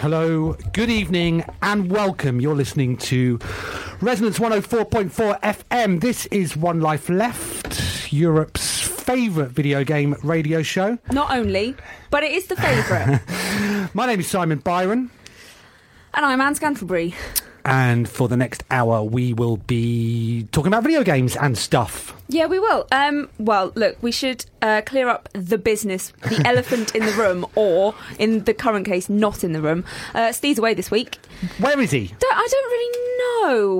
Hello, good evening, and welcome. You're listening to Resonance 104.4 FM. This is One Life Left, Europe's favourite video game radio show. Not only, but it is the favourite. My name is Simon Byron. And I'm Anne Scantlebury. And for the next hour, we will be talking about video games and stuff. Yeah, we will. Well, look, we should clear up the business, the elephant in the room, or, in the current case, not in the room. Steve's away this week. Where is he? I don't really know.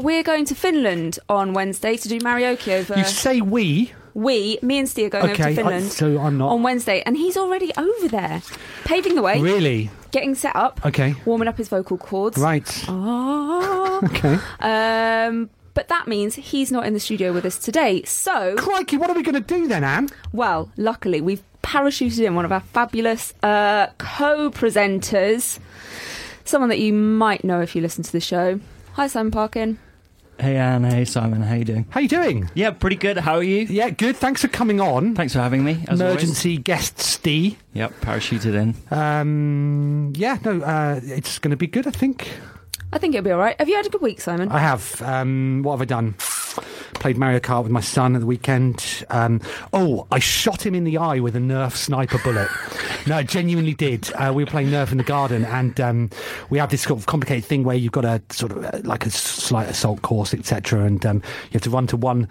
We're going to Finland on Wednesday to do karaoke over... You say we... Me and Steve are going over to Finland on Wednesday, and he's already over there, paving the way. Really? Getting set up. Okay. Warming up his vocal cords. Right. Oh. Okay. But that means he's not in the studio with us today, so... Crikey, what are we going to do then, Anne? Well, luckily, we've parachuted in one of our fabulous co-presenters, someone that you might know if you listen to the show. Hi, Simon Parkin. Hey Anne, hey Simon, how you doing? How you doing? Yeah, pretty good. How are you? Yeah, good. Thanks for coming on. Thanks for having me. As emergency always. Guest Steve. Yep, parachuted in. It's going to be good, I think. I think it'll be all right. Have you had a good week, Simon? I have. What have I done? Played Mario Kart with my son at the weekend. I shot him in the eye with a Nerf sniper bullet. No, I genuinely did. We were playing Nerf in the garden, and we have this sort of complicated thing where you've got a sort of like a slight assault course, etc., and you have to run to one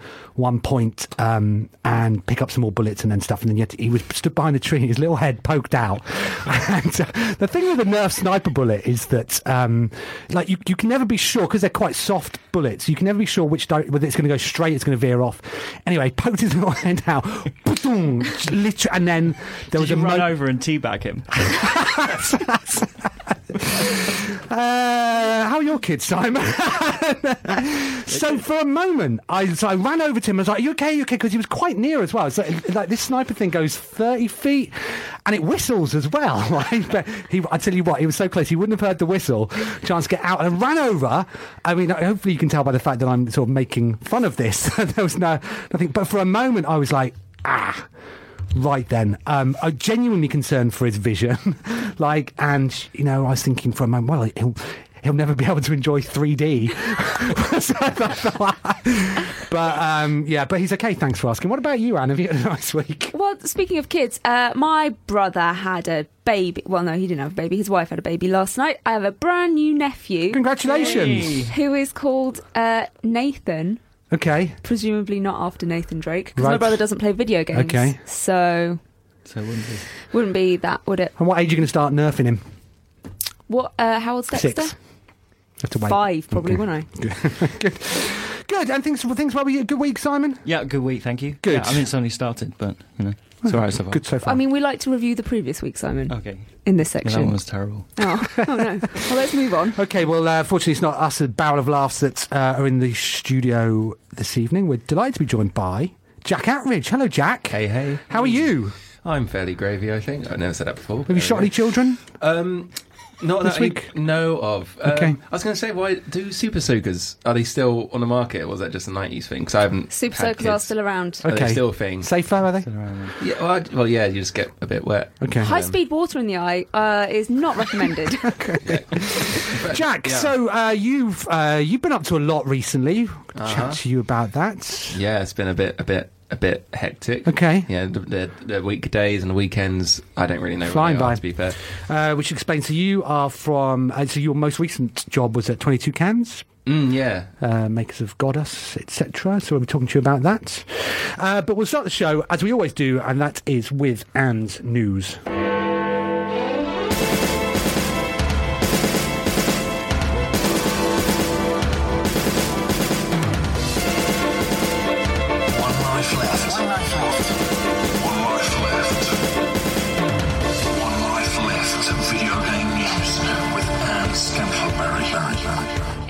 point and pick up some more bullets and then stuff, and then he was stood behind the tree and his little head poked out. And the thing with a Nerf sniper bullet is that you can never be sure, because they're quite soft bullets, you can never be sure which whether it's going to go straight, it's going to veer off. Anyway, poked his little hand out, and then there was a... Did you run over and teabag him? How are your kids, Simon? So for a moment, I ran over to him. I was like, "You okay? You okay?" Because he was quite near as well. So like this sniper thing goes 30 feet, and it whistles as well. Right? But I tell you what, he was so close, he wouldn't have heard the whistle. Chance to get out, and I ran over. I mean, hopefully you can tell by the fact that I'm sort of making fun of this. There was nothing. But for a moment, I was like, ah. Right then, I'm genuinely concerned for his vision. I was thinking for a moment, well, he'll never be able to enjoy 3D. But he's okay. Thanks for asking. What about you, Anne? Have you had a nice week? Well, speaking of kids, my brother had a baby. Well, no, he didn't have a baby. His wife had a baby last night. I have a brand new nephew. Congratulations! Who is called Nathan. Okay. Presumably not after Nathan Drake, because my brother doesn't play video games. Okay. So wouldn't be that, would it? And what age are you going to start nerfing him? What? How old's Dexter? 6. Have to wait. 5, probably, okay. Wouldn't I? Good. good. And things probably a good week, Simon? Yeah, good week, thank you. Good. Yeah, I mean, it's only started, but, you know, it's all right so far. Good so far. I mean, we like to review the previous week, Simon. Okay. In this section. Well, that one was terrible. Oh no. Well, let's move on. Okay, well, fortunately it's not us, a barrel of laughs, that are in the studio this evening. We're delighted to be joined by Jack Attridge. Hello, Jack. Hey, hey. How are you? I'm fairly gravy, I think. I've never said that before. Have you shot any children? Not this that week? I know of. Okay. I was going to say, why do super soakers, are they still on the market, or was that just a 90s thing? Because I haven't. Super soakers are still around. Okay. Are they still a thing? Safer, are they? Yeah, well, yeah, you just get a bit wet. Okay. High-speed water in the eye is not recommended. Okay. Yeah. Jack, so you've been up to a lot recently. Chat to you about that. Yeah, it's been a bit hectic. Okay. Yeah, the weekdays and the weekends, I don't really know flying what they by. Are, to be fair. Which explains, so you are from... so your most recent job was at 22 Cans? Mm, yeah. Makers of Goddess, etc. So we'll be talking to you about that. But we'll start the show, as we always do, and that is with Anne's News.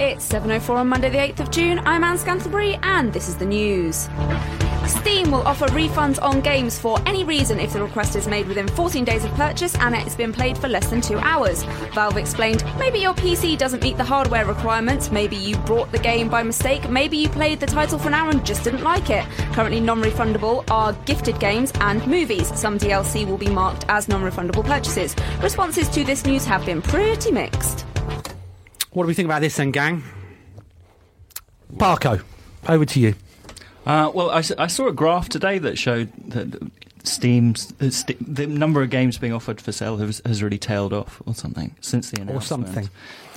It's 7:04 on Monday the 8th of June. I'm Anne Scantlebury and this is the news. Steam will offer refunds on games for any reason if the request is made within 14 days of purchase and it's been played for less than 2 hours. Valve explained, maybe your PC doesn't meet the hardware requirements, maybe you bought the game by mistake, maybe you played the title for an hour and just didn't like it. Currently non-refundable are gifted games and movies. Some DLC will be marked as non-refundable purchases. Responses to this news have been pretty mixed. What do we think about this then, gang? Parko, over to you. Well, I saw a graph today that showed that the number of games being offered for sale has really tailed off or something since the announcement. Or something.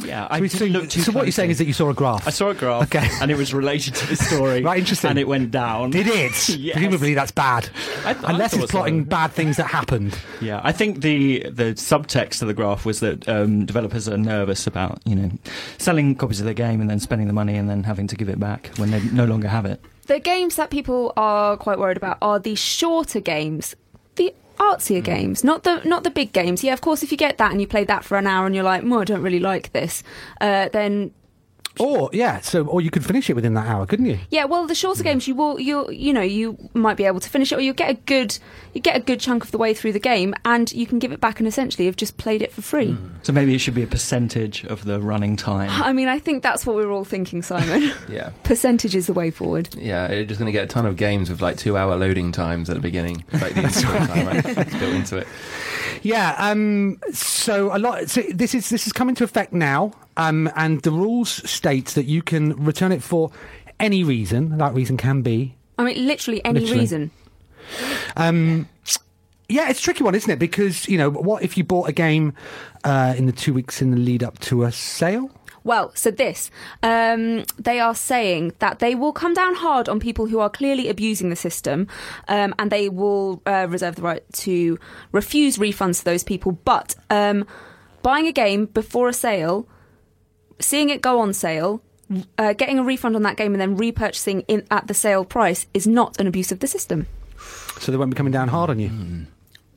Yeah. So what you're saying is that you saw a graph? I saw a graph, okay. And it was related to the story. Right, interesting. And it went down. Did it? Yes. Presumably that's bad. Unless it's plotting bad things that happened. Yeah, I think the subtext of the graph was that developers are nervous about, you know, selling copies of their game and then spending the money and then having to give it back when they no longer have it. The games that people are quite worried about are the shorter games, the artsier games, not the big games. Yeah, of course, if you get that and you play that for an hour and you're like, well, I don't really like this, then... Or you could finish it within that hour, couldn't you? Yeah, well, the shorter games, you might be able to finish it, or you get a good chunk of the way through the game, and you can give it back, and essentially you've just played it for free. So maybe it should be a percentage of the running time. I mean, I think that's what we're all thinking, Simon. Yeah, percentage is the way forward. Yeah, you're just going to get a ton of games with like 2 hour loading times at the beginning, like the install time, right? It's built into it. Yeah. So a lot. So this is coming to effect now. And the rules state that you can return it for any reason. That reason can be... I mean, literally any reason. Yeah, it's a tricky one, isn't it? Because, you know, what if you bought a game in the 2 weeks in the lead up to a sale? Well, so they are saying that they will come down hard on people who are clearly abusing the system, and they will reserve the right to refuse refunds to those people. But buying a game before a sale... Seeing it go on sale, getting a refund on that game and then repurchasing at the sale price is not an abuse of the system. So they won't be coming down hard on you? Mm.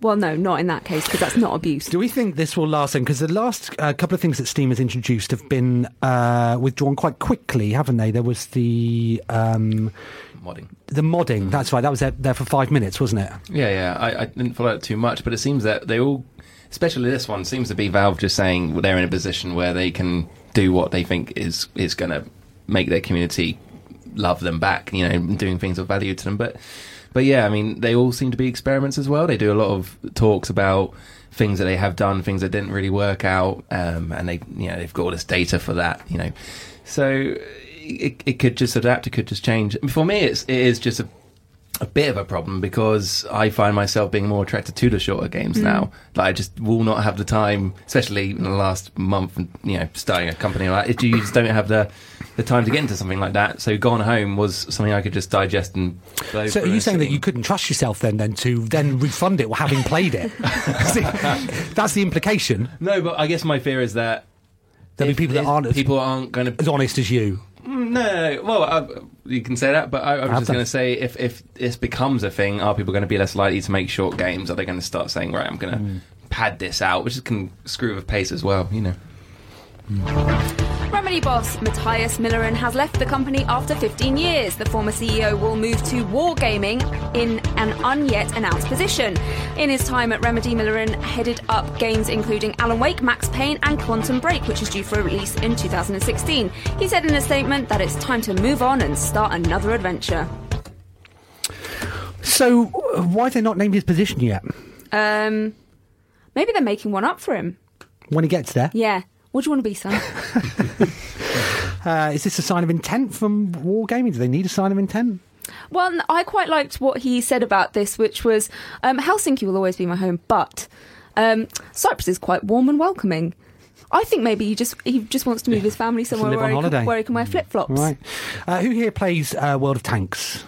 Well, no, not in that case, because that's not abuse. Do we think this will last then? Because the last couple of things that Steam has introduced have been withdrawn quite quickly, haven't they? There was the... modding. The modding, that's right. That was there for 5 minutes, wasn't it? Yeah. I didn't follow it too much, but it seems that they all... Especially this one seems to be Valve just saying they're in a position where they can do what they think is going to make their community love them back, you know, doing things of value to them. But yeah, I mean, they all seem to be experiments as well. They do a lot of talks about things that they have done, things that didn't really work out, and they've got all this data for that, you know. So it could just adapt, it could just change. For me, it is just a bit of a problem because I find myself being more attracted to the shorter games now. Like I just will not have the time, especially in the last month, you know, starting a company like that. You just don't have the time to get into something like that. So Gone Home was something I could just digest and blow. So are you saying that you couldn't trust yourself then to then refund it having played it? See, that's the implication. No, but I guess my fear is that there'll be people that aren't going to be as honest as you. No. Well, You can say that, but I was just going to say, if this becomes a thing, are people going to be less likely to make short games? Are they going to start saying, right, I'm going to pad this out, which can screw with pace as well, you know. Remedy boss Matthias Milleran has left the company after 15 years. The former CEO will move to Wargaming in an un-yet-announced position. In his time at Remedy, Milleran headed up games including Alan Wake, Max Payne and Quantum Break, which is due for a release in 2016. He said in a statement that it's time to move on and start another adventure. So, why have they not named his position yet? Maybe they're making one up for him. When he gets there? Yeah. What do you want to be, son? Is this a sign of intent from Wargaming? Do they need a sign of intent? Well, I quite liked what he said about this, which was, Helsinki will always be my home, but Cyprus is quite warm and welcoming. I think maybe he just wants to move his family somewhere where he can wear flip-flops. Right. Who here plays World of Tanks?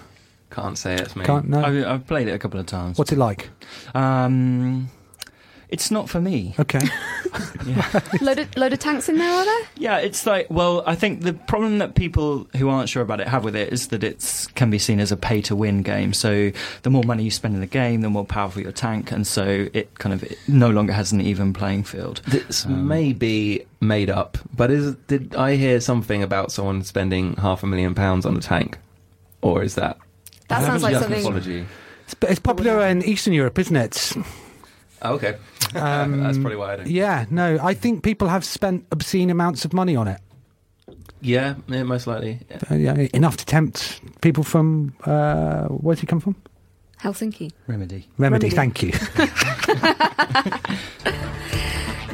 Can't say it's me. Can't, no? I've played it a couple of times. What's it like? It's not for me. Okay. Yeah. Load of tanks in there, are there? Yeah, it's like, well, I think the problem that people who aren't sure about it have with it is that it can be seen as a pay-to-win game. So the more money you spend in the game, the more powerful your tank, and so it kind of no longer has an even playing field. This may be made up, but did I hear something about someone spending £500,000 on a tank? Or is that... That sounds like something... Mythology. It's popular in Eastern Europe, isn't it? Oh, okay. That's probably why I don't. Yeah, no, I think people have spent obscene amounts of money on it. Yeah, most likely. Yeah. Yeah, enough to tempt people from... where's he come from? Helsinki. Remedy. Thank you.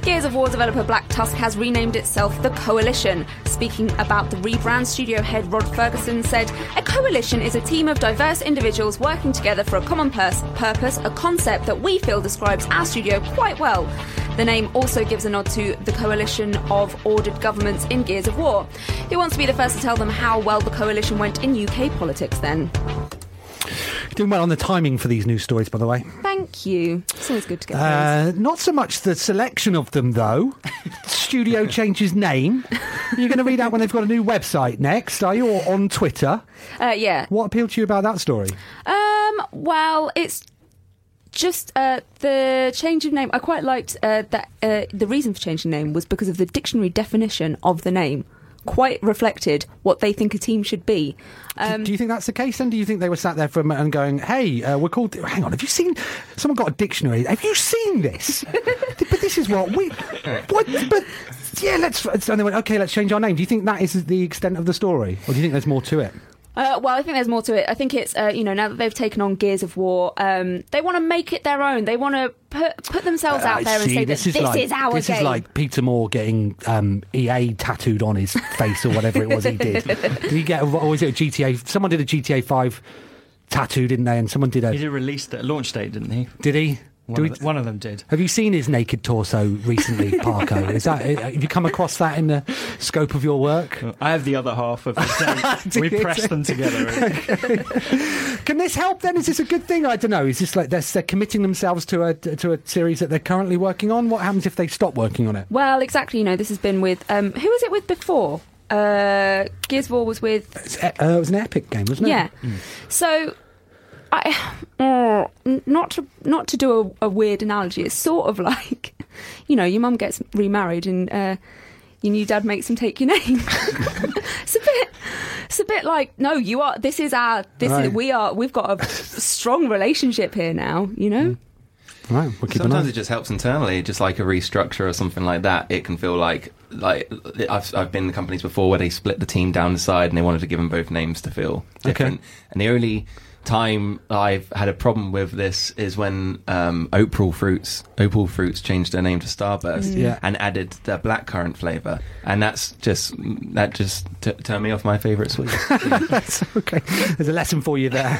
Gears of War developer Black Tusk has renamed itself The Coalition. Speaking about the rebrand, studio head Rod Ferguson said, "A coalition is a team of diverse individuals working together for a common purpose, a concept that we feel describes our studio quite well." The name also gives a nod to the coalition of ordered governments in Gears of War. Who wants to be the first to tell them how well the coalition went in UK politics then? Doing well on the timing for these news stories, by the way. Thank you. It's always good to get those. Not so much the selection of them, though. Studio changes name. You're going to read out when they've got a new website next, are you? Or on Twitter? Yeah. What appealed to you about that story? Well, it's just the change of name. I quite liked that the reason for changing name was because of the dictionary definition of the name. Quite reflected what they think a team should be. Do you think that's the case then? Do you think they were sat there for a minute and going, hey, we're called... Hang on, have you seen... Someone got a dictionary. Have you seen this? But this is what we... What? But... Yeah, let's... And they went, OK, let's change our name. Do you think that is the extent of the story? Or do you think there's more to it? Well, I think there's more to it. I think it's, now that they've taken on Gears of War, they want to make it their own. They want to put themselves out there and say this is our game. This is like Peter Moore getting EA tattooed on his face or whatever it was he did. Did he get, or was it a GTA? Someone did a GTA 5 tattoo, didn't they? And someone did a... He did a release at launch date, didn't he? Did he? One of them did. Have you seen his naked torso recently, Parker? Have you come across that in the scope of your work? I have the other half of it. We press them together. Okay. Can this help then? Is this a good thing? I don't know. Is this like they're committing themselves to a series that they're currently working on? What happens if they stop working on it? Well, exactly. You know, this has been with... who was it with before? Gears of War was with... it was an Epic game, wasn't it? Yeah. Mm. So... not to do a weird analogy, it's sort of like, you know, your mum gets remarried and your new dad makes him take your name. It's a bit like, no, you are. We've got a strong relationship here now. You know. Right. We'll keep Sometimes it just helps internally, just like a restructure or something like that. It can feel like I've been in companies before where they split the team down the side and they wanted to give them both names to feel different. Okay. And the only time I've had a problem with this is when Opal Fruits changed their name to Starburst and added their blackcurrant flavour, and that just turned me off my favourite sweet. That's okay. There's a lesson for you there.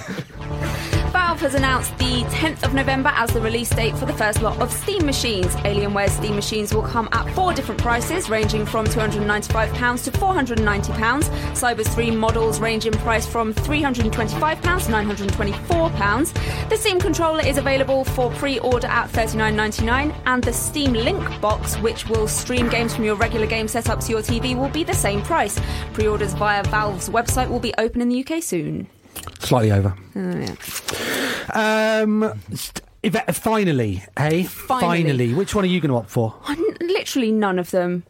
Valve has announced the 10th of November as the release date for the first lot of Steam machines. Alienware's Steam machines will come at four different prices, ranging from £295 to £490. Cyber's three models range in price from £325 to £924. The Steam Controller is available for pre-order at £39.99, and the Steam Link box, which will stream games from your regular game setup to your TV, will be the same price. Pre-orders via Valve's website will be open in the UK soon. Slightly over. Oh, yeah. Finally, hey? Finally. Which one are you going to opt for? Literally none of them.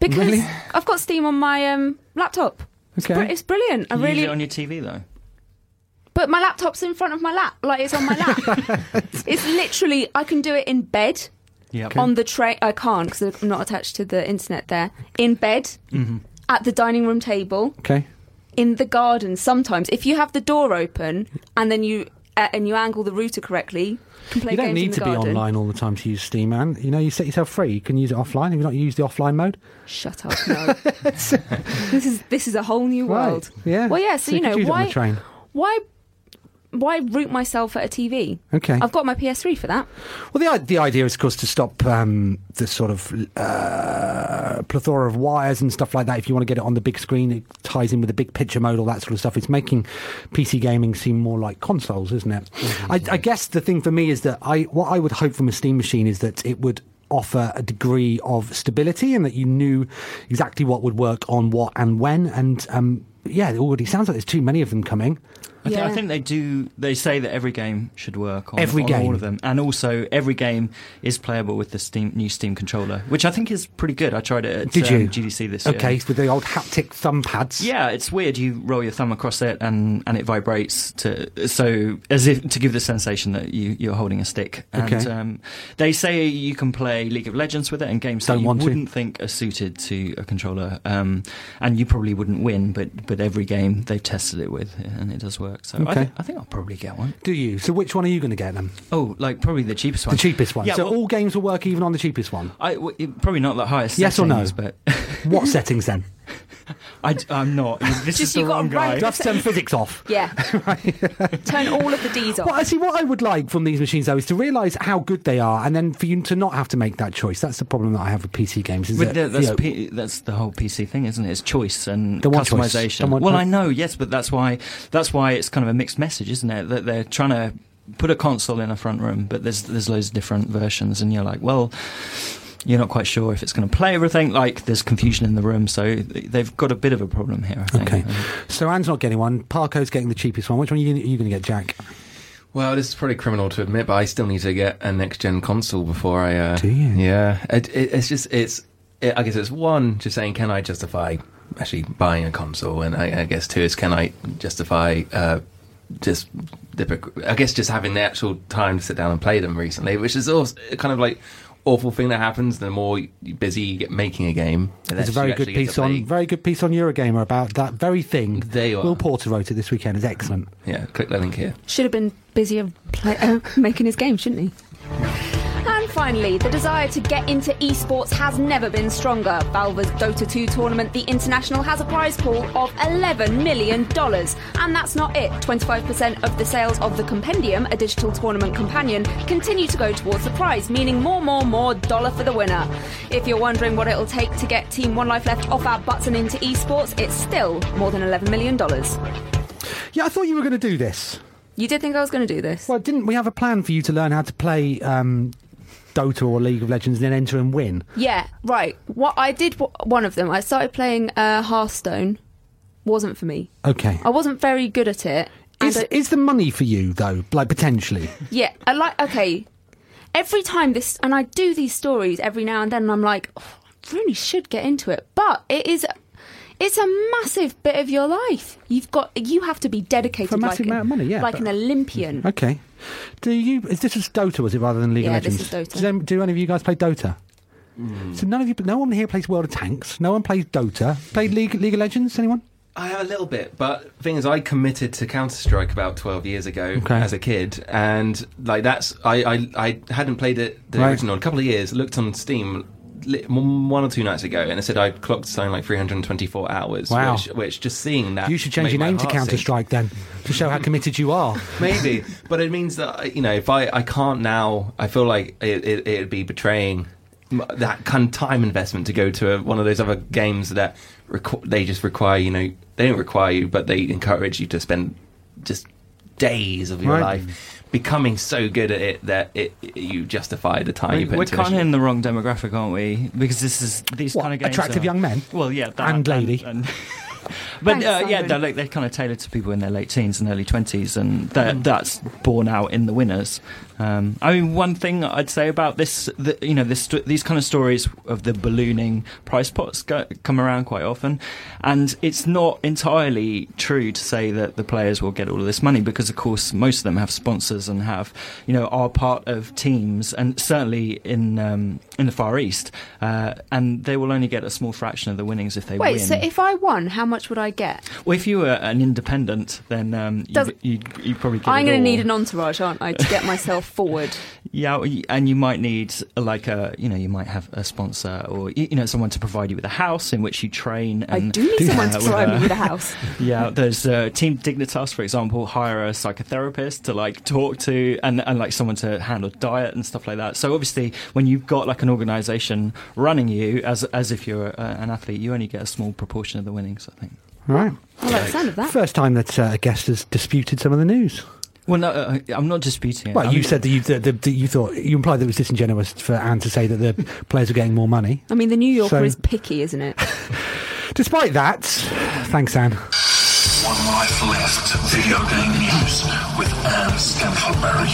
Because really? I've got Steam on my laptop. Okay. It's brilliant. Can you use it on your TV, though? But my laptop's in front of my lap. Like, it's on my lap. It's literally... I can do it in bed. Yep. On the tray. I can't, because I'm not attached to the internet there. In bed. Mm-hmm. At the dining room table. Okay. In the garden, sometimes. If you have the door open, and then you... and you angle the router correctly, can play games in the garden. You don't need to be online all the time to use Steam, man. You know, you set yourself free. You can use it offline. If you not use the offline mode, shut up. No, this is a whole new world. Right. Yeah. Well, yeah. So you know why root myself at a TV? Okay. I've got my PS3 for that. Well, the idea is, of course, to stop the sort of plethora of wires and stuff like that. If you want to get it on the big screen, it ties in with the big picture mode, all that sort of stuff. It's making PC gaming seem more like consoles, isn't it? Mm-hmm. I guess the thing for me is that what I would hope from a Steam machine is that it would offer a degree of stability, and that you knew exactly what would work on what and when. And it already sounds like there's too many of them coming. I think they do. They say that every game should work on all of them, and also every game is playable with the new Steam controller, which I think is pretty good. I tried it at GDC this year. Okay, with the old haptic thumb pads. Yeah, it's weird. You roll your thumb across it, and it vibrates to give the sensation that you're holding a stick. And, they say you can play League of Legends with it, and games that you wouldn't think are suited to a controller, and you probably wouldn't win, but every game they've tested it with, and it does work. So okay. I think I'll probably get one. Do you? So which one are you going to get then? Oh, probably the cheapest one. The cheapest one. Yeah, so all games will work even on the cheapest one? Probably not the highest settings. Yes or no? But what settings then? I'm not. This is the wrong guy. Just turn physics off. Yeah. Turn all of the D's off. Well, I see what I would like from these machines, though, is to realise how good they are, and then for you to not have to make that choice. That's the problem that I have with PC games. That's the whole PC thing, isn't it? It's choice and customisation. Well, I know, yes, but that's why it's kind of a mixed message, isn't it? That they're trying to put a console in a front room, but there's loads of different versions, and you're like, well... You're not quite sure if it's going to play everything. Like, there's confusion in the room, so they've got a bit of a problem here, I think. Okay. So Anne's not getting one. Parko's getting the cheapest one. Which one are you going to get, Jack? Well, this is probably criminal to admit, but I still need to get a next-gen console before I... Do you? Yeah. I guess it's one, just saying, can I justify actually buying a console? And I guess two is, can I justify... just having the actual time to sit down and play them recently, which is also kind of like... awful thing that happens the more busy you get making a game. There's a very good piece on Eurogamer about that very thing. There you are. Will Porter wrote it this weekend. It's excellent. Yeah, click that link here. Should have been busier making his game, shouldn't he? Finally, the desire to get into esports has never been stronger. Valve's Dota 2 tournament, The International, has a prize pool of $11 million. And that's not it. 25% of the sales of the Compendium, a digital tournament companion, continue to go towards the prize, meaning more dollar for the winner. If you're wondering what it'll take to get Team One Life Left off our butts and into esports, it's still more than $11 million. Yeah, I thought you were going to do this. You did think I was going to do this? Well, didn't we have a plan for you to learn how to play... Dota or League of Legends, and then enter and win. Yeah, right. What I did, one of them, I started playing Hearthstone. Wasn't for me. Okay. I wasn't very good at it. Is the money for you though? Like potentially. Yeah. I like. Okay. Every time this, and I do these stories every now and then, and I'm like, oh, I really should get into it, but it is. It's a massive bit of your life. You have to be dedicated. For a massive amount of money, yeah. Like an Olympian. Okay. This is Dota, was it, rather than League of Legends? Yeah, this is Dota. Do any of you guys play Dota? Mm. So no one here plays World of Tanks. No one plays Dota. Played League of Legends, anyone? I have a little bit, but the thing is, I committed to Counter-Strike about 12 years ago as a kid, and like that's I hadn't played it the original in a couple of years, looked on Steam... one or two nights ago, and I said I clocked something like 324 hours. Wow. Which just seeing that... You should change your name to Counter-Strike then, to show how committed you are. Maybe. But it means that, you know, if I can't now, I feel like it'd be betraying that kind of time investment to go to one of those other games that they just require, you know, they don't require you, but they encourage you to spend just days of your life becoming so good at it that you justify the time you put into it. We're kind of in the wrong demographic, aren't we? Because this is these kind of games attractive young men. Well, yeah, that, and lady. But yeah, they're kind of tailored to people in their late teens and early 20s, and that's borne out in the winners. I mean, one thing I'd say about this, you know, these kind of stories of the ballooning price pots come around quite often, and it's not entirely true to say that the players will get all of this money, because of course most of them have sponsors and have, you know, are part of teams, and certainly in the Far East, and they will only get a small fraction of the winnings if they win. Wait, so if I won, how much would I get? Well, if you were an independent, then you'd probably get... I'm going to need an entourage, aren't I, to get myself forward? Yeah, and you might need, like, a, you know, you might have a sponsor, or, you know, someone to provide you with a house in which you train. And, I do need someone to provide me with a house. Yeah, there's Team Dignitas, for example, hire a psychotherapist to, like, talk to, and like, someone to handle diet and stuff like that. So obviously, when you've got, like, an organisation running you, as if you're an athlete, you only get a small proportion of the winnings, I think. Right. I like the sound of that. First time that a guest has disputed some of the news. Well, no, I'm not disputing it. Well, you said that you thought, you implied that it was disingenuous for Anne to say that the players are getting more money. I mean, the New Yorker is picky, isn't it? Despite that, thanks, Anne. One Life Left video game news with Anne Scantlebury.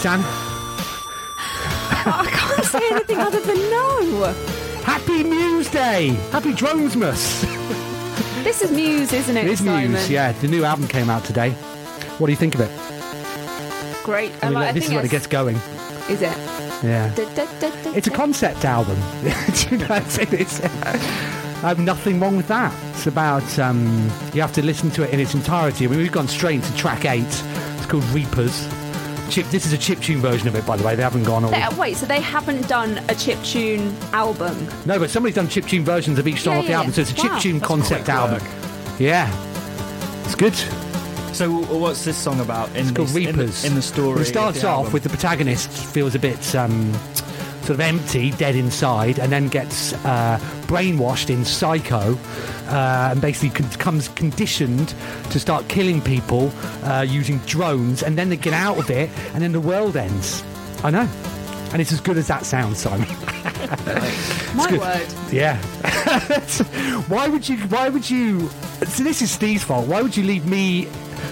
Dan. I can't say anything other than no. Happy Muse Day. Happy Dronesmas. This is Muse, isn't it? It is Simon? Muse, yeah. The new album came out today. What do you think of it? Great. I mean, this is where it gets going. Is it? Yeah. It's a concept album. I have nothing wrong with that. It's about you have to listen to it in its entirety. I mean, we've gone straight into track 8. It's called Reapers. This is a chiptune version of it, by the way. They haven't gone all... Wait, so they haven't done a chiptune album? No, but somebody's done chiptune versions of each song off the album, so it's a chiptune concept album. Yeah. It's good. So what's this song about? It's called Reapers. In the story. It starts off with the protagonist feels a bit sort of empty, dead inside, and then gets brainwashed in Psycho, and basically becomes conditioned to start killing people using drones, and then they get out of it, and then the world ends. I know. And it's as good as that sounds, Simon. My word. Yeah. Why would you... So this is Steve's fault. Why would you leave me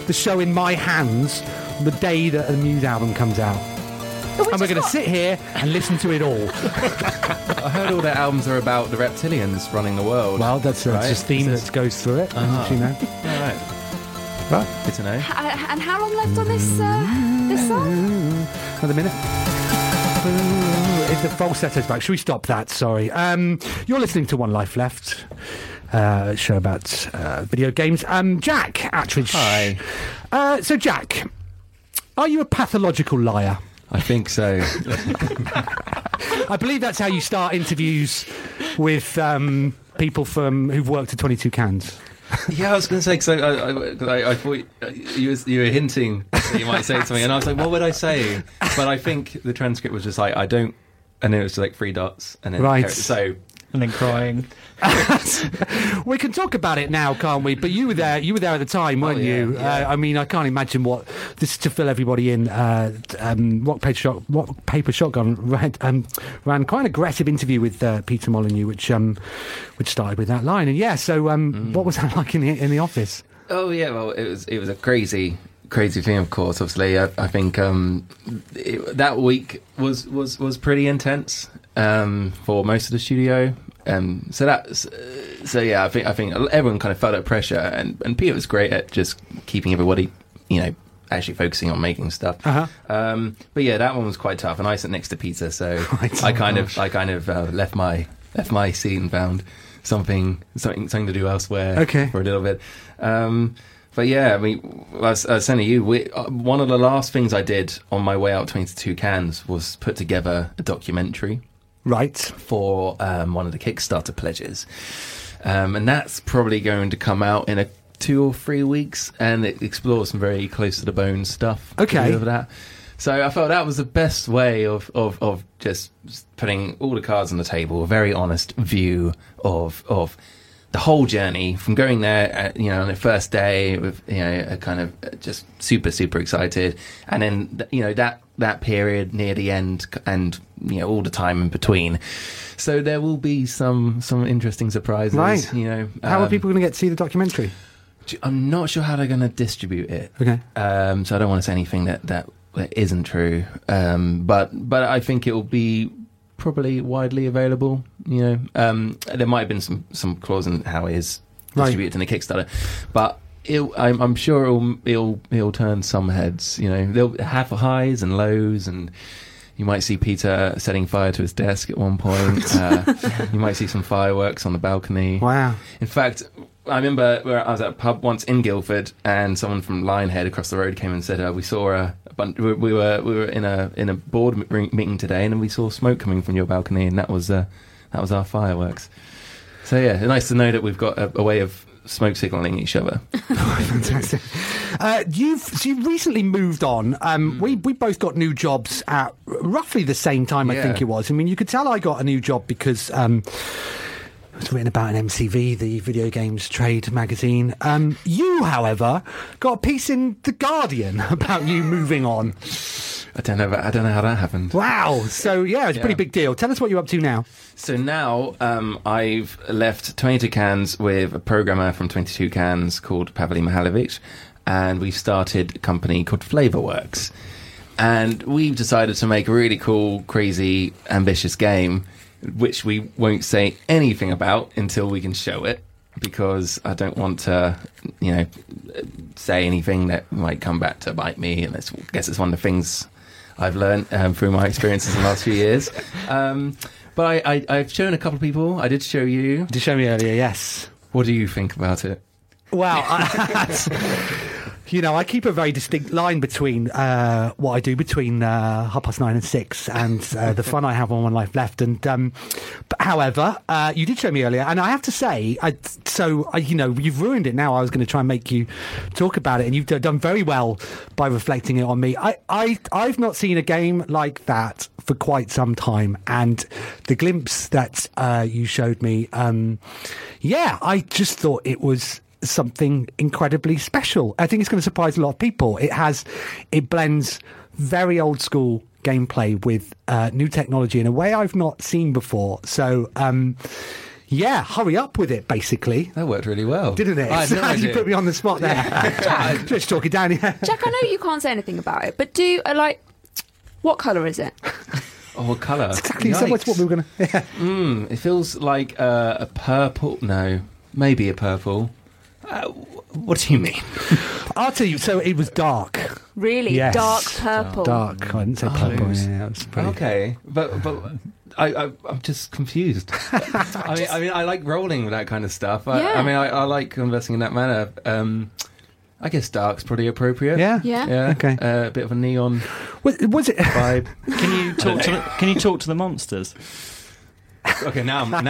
the show in my hands the day that a Muse album comes out? And we're going to sit here and listen to it all. I heard all their albums are about the reptilians running the world. Well, that's right. It's a theme that goes through it. Uh-huh. You know. All right. Right. Good to know. And how long left on this song? Another minute. If the falsetto's back, should we stop that? Sorry. You're listening to One Life Left, a show about video games. Jack Attridge. Hi. So, Jack, are you a pathological liar? I think so. I believe that's how you start interviews with people who've worked at 22 Cans. Yeah, I was going to say, because I thought you were hinting that you might say something, and I was like, what would I say? But I think the transcript was just like, I don't, and it was like 3 dots, and then right. So and then crying. We can talk about it now, can't we? But you were there at the time, weren't you? Yeah. I mean, I can't imagine what this to fill everybody in. Rock Paper Shotgun ran quite an aggressive interview with Peter Molyneux, which started with that line. And yeah, so what was that like in the office? Oh yeah, well it was a crazy thing, of course. Obviously, I think that week was pretty intense for most of the studio. So I think everyone kind of felt that pressure, and Peter was great at just keeping everybody, you know, actually focusing on making stuff. Uh-huh. But yeah, that one was quite tough, and I sat next to Peter, so I kind of left my seat and found something to do elsewhere for a little bit. But yeah, I mean, I was saying to you, one of the last things I did on my way out 22 Cans was put together a documentary. Right. For one of the Kickstarter pledges. And that's probably going to come out in 2 or 3 weeks, and it explores some very close to the bone stuff. Okay. Over that. So I felt that was the best way of just putting all the cards on the table, a very honest view of the whole journey from going there, on the first day, with a kind of just super, super excited, and then that period near the end, and all the time in between. So there will be some interesting surprises. Right. How are people going to get to see the documentary? I'm not sure how they're going to distribute it. Okay. So I don't want to say anything that isn't true. But I think it will be probably widely available, There might have been some clause in how it is distributed in the Kickstarter, but I'm sure it'll turn some heads. They'll have highs and lows, and you might see Peter setting fire to his desk at one point. You might see some fireworks on the balcony. Wow! In fact, I remember I was at a pub once in Guildford, and someone from Lionhead across the road came and said, "We saw a bunch. We were in a board meeting today, and then we saw smoke coming from your balcony, and that was our fireworks." So yeah, nice to know that we've got a way of smoke signalling each other. Fantastic. You recently moved on. We both got new jobs at roughly the same time. Yeah. I think it was. I mean, you could tell I got a new job because. It was written about in MCV, the video games trade magazine. You, however, got a piece in The Guardian about you moving on. I don't know how that happened. Wow. So, yeah, it's a pretty big deal. Tell us what you're up to now. So now I've left 22 Cans with a programmer from 22 Cans called Paveli Mihalovic, and we started a company called Flavorworks. And we've decided to make a really cool, crazy, ambitious game, which we won't say anything about until we can show it, because I don't want to, say anything that might come back to bite me. And I guess it's one of the things I've learned through my experiences in the last few years. But I've shown a couple of people. I did show you. You did show me earlier, yes. What do you think about it? Well, I keep a very distinct line between what I do between 9:30 and 6 and the fun I have on One Life Left. And however, you did show me earlier, and I have to say, you've ruined it now. I was going to try and make you talk about it, and you've done very well by reflecting it on me. I've not seen a game like that for quite some time. And the glimpse that you showed me, I just thought it was something incredibly special. I think it's going to surprise a lot of people. It blends very old school gameplay with new technology in a way I've not seen before. So, hurry up with it, basically. That worked really well. Didn't it? You put me on the spot there. Yeah. Jack, just talk it down here. Jack, I know you can't say anything about it, but what colour is it? Oh, what colour? It's exactly so much what we were going to... Yeah. It feels like a purple... No, maybe a purple. What do you mean? I'll tell you. So it was dark. Really? Yes. Dark purple. Dark. I didn't say purple. Yeah, pretty... Okay. But I'm just confused. I mean, I like rolling with that kind of stuff. I like conversing in that manner. I guess dark's probably appropriate. Yeah. Okay. A bit of a neon. Was it vibe? Can you talk to the monsters? Okay, now I'm lost.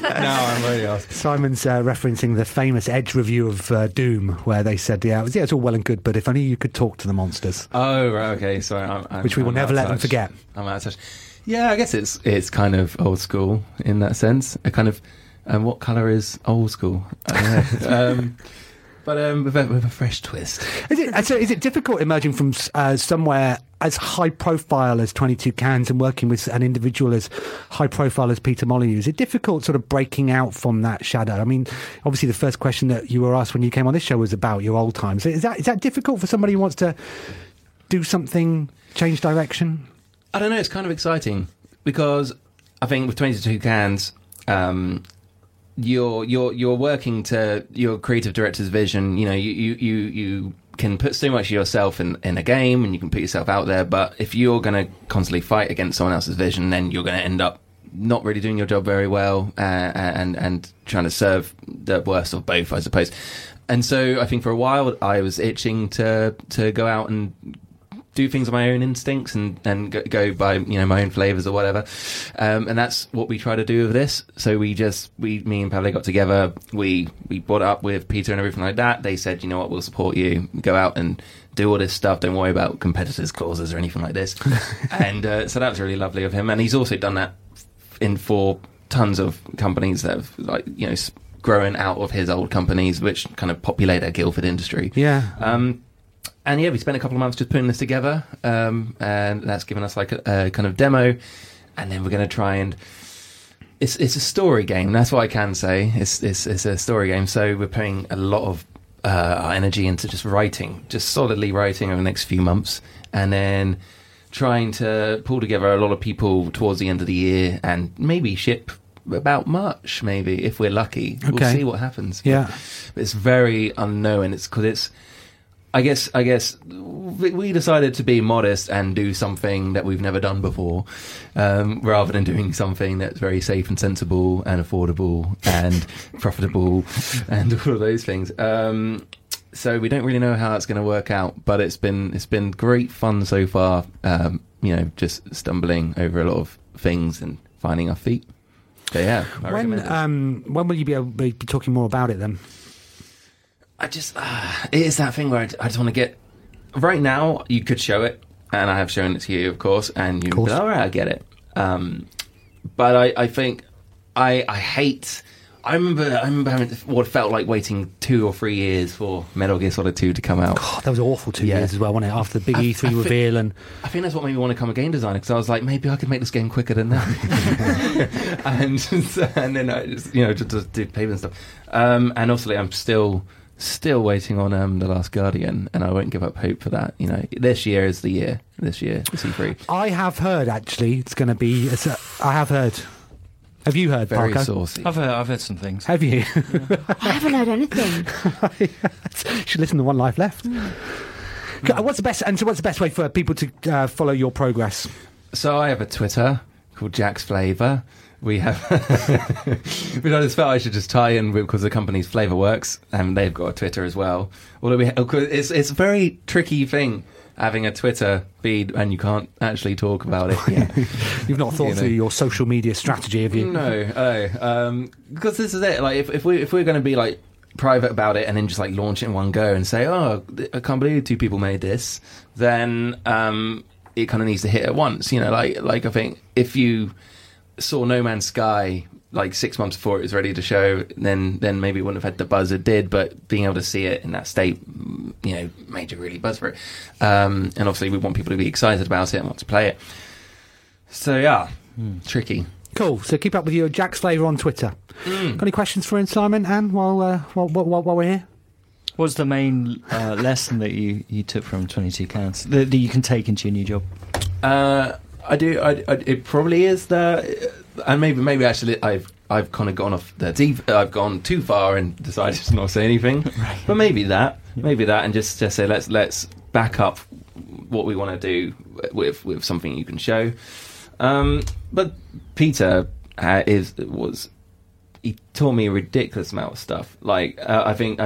Now I'm really lost. Simon's referencing the famous Edge review of Doom, where they said, it's all well and good, but if only you could talk to the monsters. Oh, right, okay. Sorry, which we will never let them forget. I'm out of touch. Yeah, I guess it's kind of old school in that sense. A kind of, what colour is old school? I don't know. But with a fresh twist. Is it difficult emerging from somewhere as high profile as 22 Cans and working with an individual as high profile as Peter Molyneux? Is it difficult sort of breaking out from that shadow? I mean, obviously the first question that you were asked when you came on this show was about your old times. Is that difficult for somebody who wants to do something, change direction? I don't know. It's kind of exciting because I think with 22 Cans... You're working to your creative director's vision. You know, you can put so much of yourself in a game, and you can put yourself out there. But if you're going to constantly fight against someone else's vision, then you're going to end up not really doing your job very well, and trying to serve the worst of both, I suppose. And so, I think for a while, I was itching to go out and do things on my own instincts and go by, you know, my own flavours or whatever. And that's what we try to do with this. So me and Pablo got together, we brought it up with Peter and everything like that. They said, you know what, we'll support you. Go out and do all this stuff. Don't worry about competitors' clauses or anything like this. And so that was really lovely of him. And he's also done that for tons of companies that have, like, you know, grown out of his old companies, which kind of populate our Guildford industry. Yeah. And yeah, we spent a couple of months just putting this together, and that's given us like a kind of demo. And then we're going to try and it's a story game. That's what I can say. It's a story game. So we're putting a lot of our energy into just solidly writing over the next few months, and then trying to pull together a lot of people towards the end of the year, and maybe ship about March, maybe if we're lucky. Okay. We'll see what happens. Yeah, but it's very unknown. It's because it's. I guess we decided to be modest and do something that we've never done before, rather than doing something that's very safe and sensible and affordable and profitable and all of those things. So we don't really know how that's going to work out, but it's been great fun so far. You know, just stumbling over a lot of things and finding our feet. So yeah, I recommend it. When will you be able to be talking more about it then? I just, it is that thing where I just want to get, right now you could show it, and I have shown it to you, of course, and you'd be, all right, I get it. But I think, I remember having what felt like waiting 2 or 3 years for Metal Gear Solid 2 to come out. God, that was an awful 2 years as well, wasn't it, after the big E3 reveal. And I think that's what made me want to become a game designer, because I was like, maybe I could make this game quicker than that. and then I just, you know, just did paper and stuff. And obviously I'm still waiting on The Last Guardian, and I won't give up hope for that. You know, this year is the year. This year, C3. I have heard actually it's going to be. I have heard. Have you heard? Very Parker? Saucy. I've heard some things. Have you? Yeah. I haven't heard anything. Should listen to One Life Left. Mm. What's the best way for people to follow your progress? So I have a Twitter called Jack's Flavor. We have. But I just felt I should just tie in because the company's Flavorworks, and they've got a Twitter as well. Although it's a very tricky thing having a Twitter feed and you can't actually talk about it. Yeah. You've not thought through your social media strategy, have you? No, because this is it. Like if we're going to be like private about it and then just like launch it in one go and say, oh, I can't believe 2 people made this, then it kind of needs to hit at once. You know, like I think if you saw No Man's Sky like 6 months before it was ready to show, then maybe it wouldn't have had the buzz it did, but being able to see it in that state, you know, made you really buzz for it. And obviously we want people to be excited about it and want to play it. So yeah, tricky. Cool. So keep up with your Jack Slater on Twitter. Got any questions for him, Simon, Anne, while we're here? What's the main lesson that you took from 22 Cans that you can take into your new job? It probably is the... And maybe actually I've kind of gone off the deep. I've gone too far and decided to not say anything. Right. But maybe that, and just say let's back up what we want to do with something you can show. But Peter he taught me a ridiculous amount of stuff. Like I think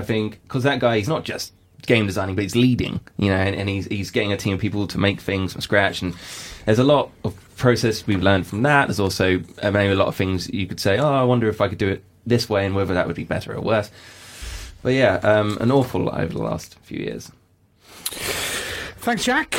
because that guy, he's not just game designing, but he's leading, you know, and he's getting a team of people to make things from scratch, and there's a lot of process we've learned from that. There's also maybe a lot of things you could say, I wonder if I could do it this way and whether that would be better or worse. But yeah, an awful lot over the last few years. Thanks, Jack.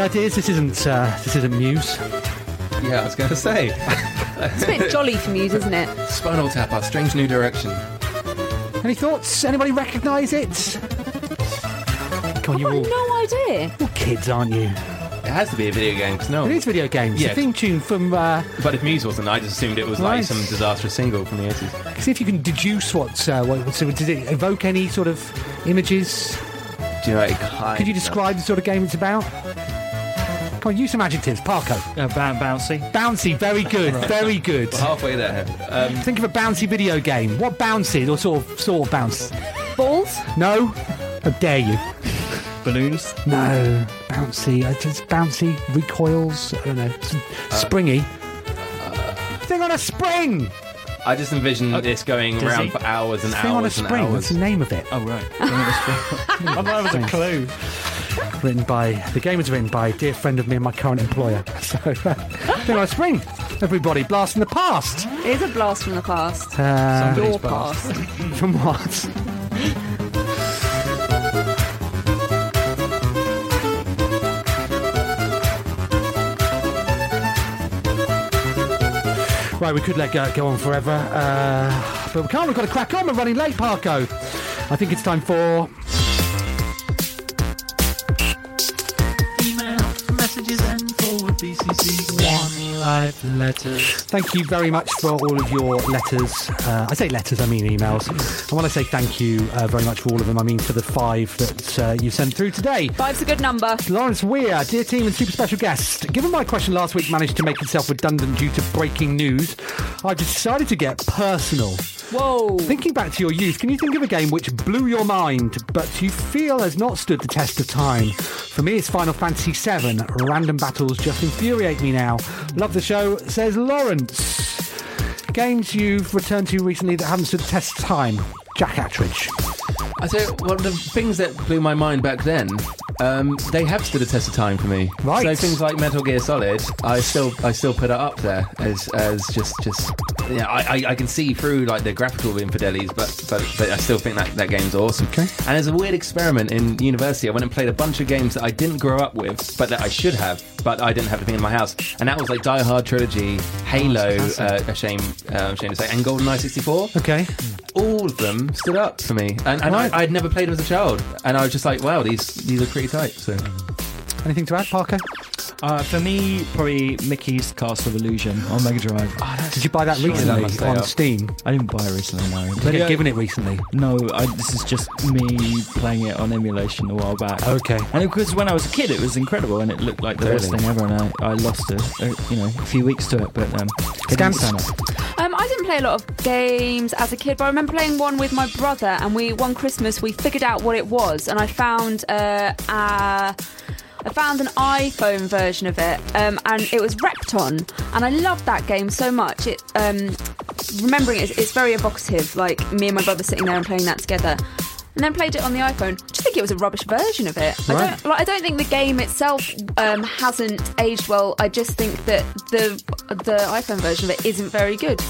Ideas? This isn't Muse. Yeah, I was going to say. It's a bit jolly for Muse, isn't it? Spinal Tap, our strange new direction. Any thoughts? Anybody recognise it? Come on, I've got no idea. Well, kids, aren't you? It has to be a video game, because no. It is video games. Yeah. The theme tune from... But if Muse wasn't, I just assumed it was like some disastrous single from the 80s. See if you can deduce what did it evoke any sort of images? Do you know what? Could you describe the sort of game it's about? Come on, use some adjectives. Parker. Bouncy. Bouncy, very good, right. Very good. We're halfway there. Think of a bouncy video game. What bounces, or sort of bounce? Balls? No. How dare you? Balloons? No. Bouncy. It's bouncy. Recoils. I don't know. Springy. Thing on a spring! I just envision this going around for hours and hours and hours. Thing on a spring. What's the name of it? Oh, right. Thing on a spring. I might have a clue. The game was written by a dear friend of me and my current employer. So, thing on a spring. Everybody, blast from the past. It is a blast from the past. Your past. From what? Right, we could let go on forever, but we can't. We've got to crack on. We're running late, Parko. I think it's time for... One Life letters. Thank you very much for all of your letters. I say letters, I mean emails. I want to say thank you very much for all of them. I mean for the 5 that you sent through today. 5's a good number. Lawrence Weir, dear team and super special guest. Given my question last week managed to make itself redundant due to breaking news, I've decided to get personal. Whoa. Thinking back to your youth, can you think of a game which blew your mind but you feel has not stood the test of time? For me, it's Final Fantasy VII. Random battles just infuriate me now. Love the show, says Lawrence. Games you've returned to recently that haven't stood the test of time. Jack Attridge. I say one of the things that blew my mind back then They have stood a test of time for me. Right. So things like Metal Gear Solid, I still put it up there as just yeah. You know, I can see through like the graphical infidelities, but I still think that game's awesome. Okay. And as a weird experiment in university, I went and played a bunch of games that I didn't grow up with, but that I should have, but I didn't have anything in my house. And that was like Die Hard Trilogy, Halo, shame to say, and GoldenEye 64. Okay. All of them stood up for me, and right. I'd never played them as a child, and I was just like, wow, these are pretty tight. So, anything to add, Parker? For me, probably Mickey's Castle of Illusion on Mega Drive. Oh, did you buy that recently on Steam? I didn't buy it recently, no. Did you get given it recently? No, this is just me playing it on emulation a while back. Okay. And because when I was a kid, it was incredible, and it looked like the best thing ever, and I lost a few weeks to it, but it didn't stand up. I didn't play a lot of games as a kid, but I remember playing one with my brother, and one Christmas we figured out what it was, and I found an iPhone version of it, and it was Repton, and I loved that game so much. Remembering it, it's very evocative, like me and my brother sitting there and playing that together. And then played it on the iPhone. I just think it was a rubbish version of it. Right. I don't think the game itself hasn't aged well. I just think that the iPhone version of it isn't very good.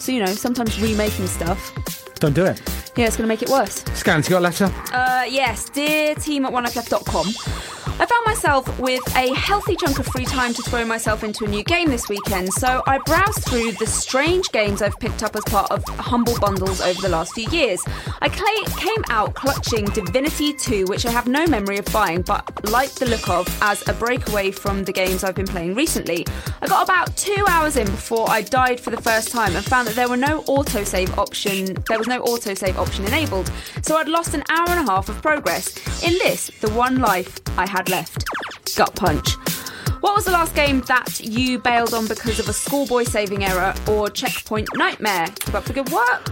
So sometimes remaking stuff. Don't do it. Yeah, it's going to make it worse. Scans, you got a letter? Yes, dear team at onelifeleft.com. I found myself with a healthy chunk of free time to throw myself into a new game this weekend, so I browsed through the strange games I've picked up as part of humble bundles over the last few years. I came out clutching Divinity 2, which I have no memory of buying, but like the look of as a breakaway from the games I've been playing recently. I got about 2 hours in before I died for the first time and found that there was no autosave option. There was no autosave option enabled, so I'd lost an hour and a half of progress. In this, the one life I had left. Gut punch. What was the last game that you bailed on because of a schoolboy saving error or checkpoint nightmare? Keep up for good work.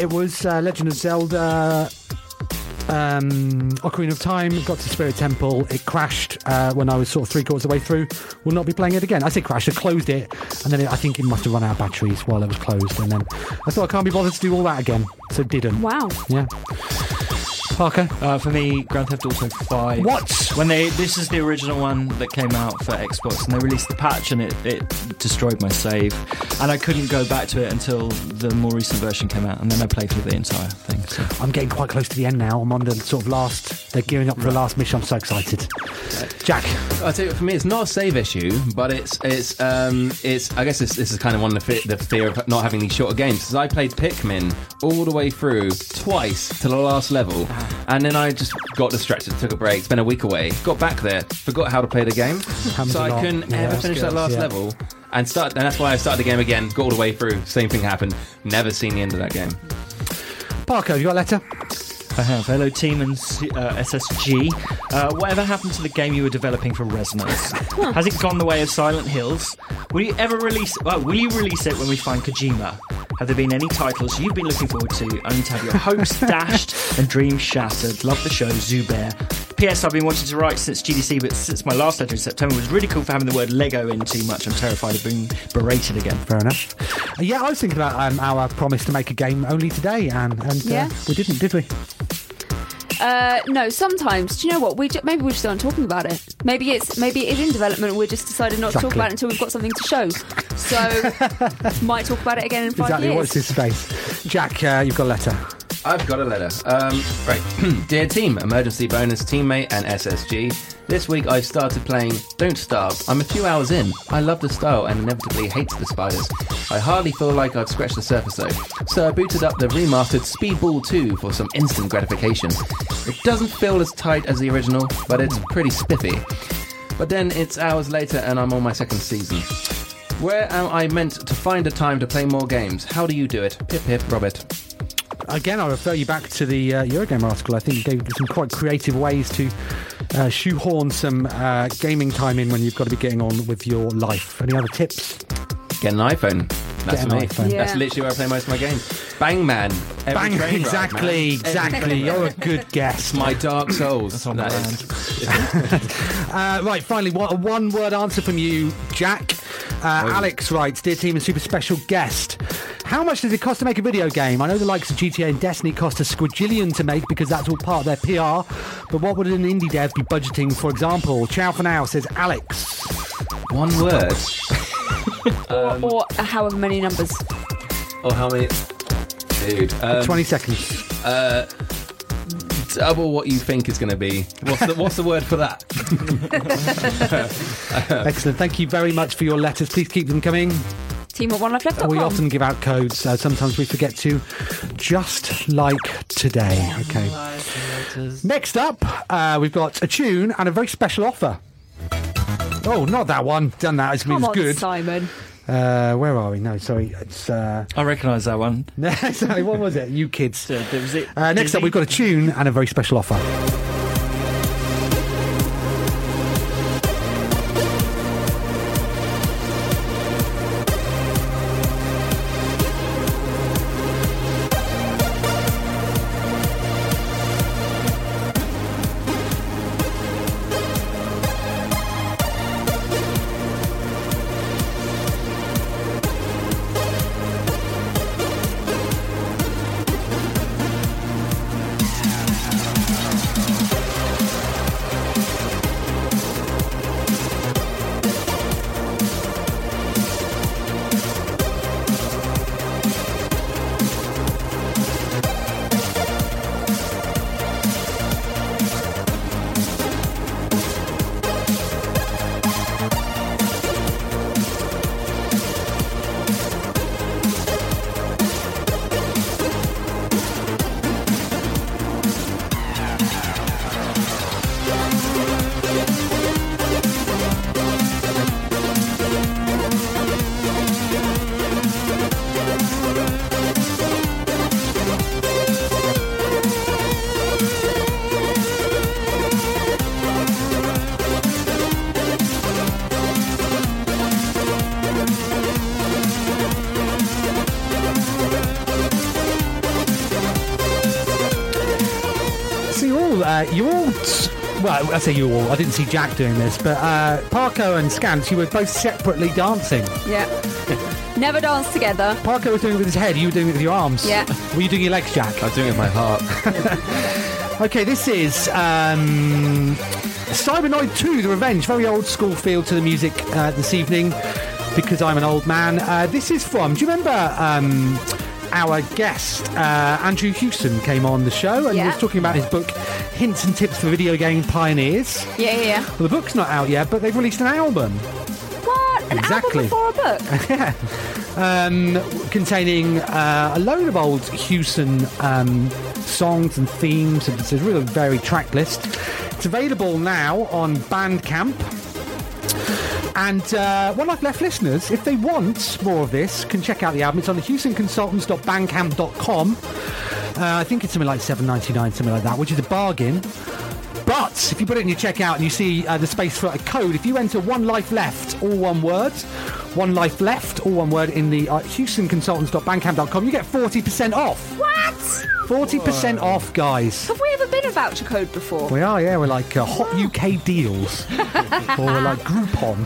It was Legend of Zelda Ocarina of Time. Got to Spirit Temple. It crashed when I was sort of three-quarters of the way through. Will not be playing it again. I say crashed. I closed it, and then I think it must have run out of batteries while it was closed, and then I thought I can't be bothered to do all that again, so didn't. Wow. Yeah. Parker? For me, Grand Theft Auto 5. What? This is the original one that came out for Xbox, and they released the patch, and it destroyed my save, and I couldn't go back to it until the more recent version came out, and then I played through the entire thing. So. I'm getting quite close to the end now. I'm on the sort of last... They're gearing up for the last mission. I'm so excited. Jack? I'll tell you, for me, it's not a save issue, but it's I guess this is kind of one of the fear of not having these shorter games, because I played Pikmin all the way through twice to the last level. And then I just got distracted, took a break, spent a week away, got back there, forgot how to play the game, so I couldn't ever finish that last level. And that's why I started the game again, got all the way through, same thing happened, never seen the end of that game. Parker, have you got a letter? I have. Hello, team and SSG. Whatever happened to the game you were developing for Resonance? Has it gone the way of Silent Hills? Will you release it when we find Kojima? Have there been any titles you've been looking forward to, only to have your hopes dashed and dreams shattered? Love the show, Zubair. P.S. I've been wanting to write since GDC, but since my last letter in September, it was really cool for having the word Lego in too much. I'm terrified of being berated again. Fair enough. Yeah, I was thinking about our promise to make a game only today, Anne, and we didn't, did we? No, sometimes. Do you know what? Maybe we just aren't talking about it. Maybe it is in development. We're just decided not to talk about it until we've got something to show. So might talk about it again in 5 years. Exactly. What's this space? Jack, you've got a letter. I've got a letter. Right. Dear team, emergency bonus teammate and SSG. This week I started playing Don't Starve. I'm a few hours in. I love the style and inevitably hate the spiders. I hardly feel like I've scratched the surface though. So I booted up the remastered Speedball 2 for some instant gratification. It doesn't feel as tight as the original, but it's pretty spiffy. But then it's hours later and I'm on my second season. Where am I meant to find a time to play more games? How do you do it? Pip pip, Robert. Again, I refer you back to the Eurogame article. I think it gave some quite creative ways to shoehorn some gaming time in when you've got to be getting on with your life. Any other tips? Get an iPhone. That's for me. iPhone. Yeah. That's literally where I play most of my games. Bang Man. Bang, exactly. You're a good guess. My Dark Souls. That's on that right, finally, a one-word answer from you, Jack. Alex writes, Dear team and super special guest... How much does it cost to make a video game? I know the likes of GTA and Destiny cost a squadjillion to make because that's all part of their PR, but what would an indie dev be budgeting, for example? Ciao for now, says Alex. One word. Or however many numbers. Or how many... Dude. 20 seconds. Double what you think is going to be. What's the word for that? Excellent. Thank you very much for your letters. Please keep them coming. Team at onelifeleft.com. We often give out codes. Sometimes we forget to. Just like today. Okay. Next up, we've got a tune and a very special offer. Oh, not that one. Done that. It's good. Come on, Simon. Where are we? No, sorry. It's. I recognise that one. Sorry, what was it? You kids. Next up, we've got a tune and a very special offer. I say you all. I didn't see Jack doing this, but Parko and Scant, you were both separately dancing. Yeah. Never danced together. Parko was doing it with his head. You were doing it with your arms. Yeah. Were you doing your legs, Jack? I was doing it with my heart. Okay, this is Cybernoid 2: The Revenge. Very old school feel to the music this evening because I'm an old man. This is from. Do you remember? Our guest, Andrew Hewson, came on the show and was talking about his book, Hints and Tips for Video Game Pioneers. Yeah. Well, the book's not out yet, but they've released an album. What? An exactly. album before a book? Yeah. Containing a load of old Hewson songs and themes. It's a really varied track list. It's available now on Bandcamp. And One Life Left listeners, if they want more of this, can check out the album. It's on the HewsonConsultants.bandcamp.com. I think it's something like $7.99, something like that, which is a bargain. But if you put it in your checkout and you see the space for a code, if you enter One Life Left, all one word, One Life Left, all one word, in the HewsonConsultants.bandcamp.com, you get 40% off. What? 40% off, guys. Have we ever been a voucher code before? We are, yeah. We're like Hot UK Deals. Or we're like Groupon.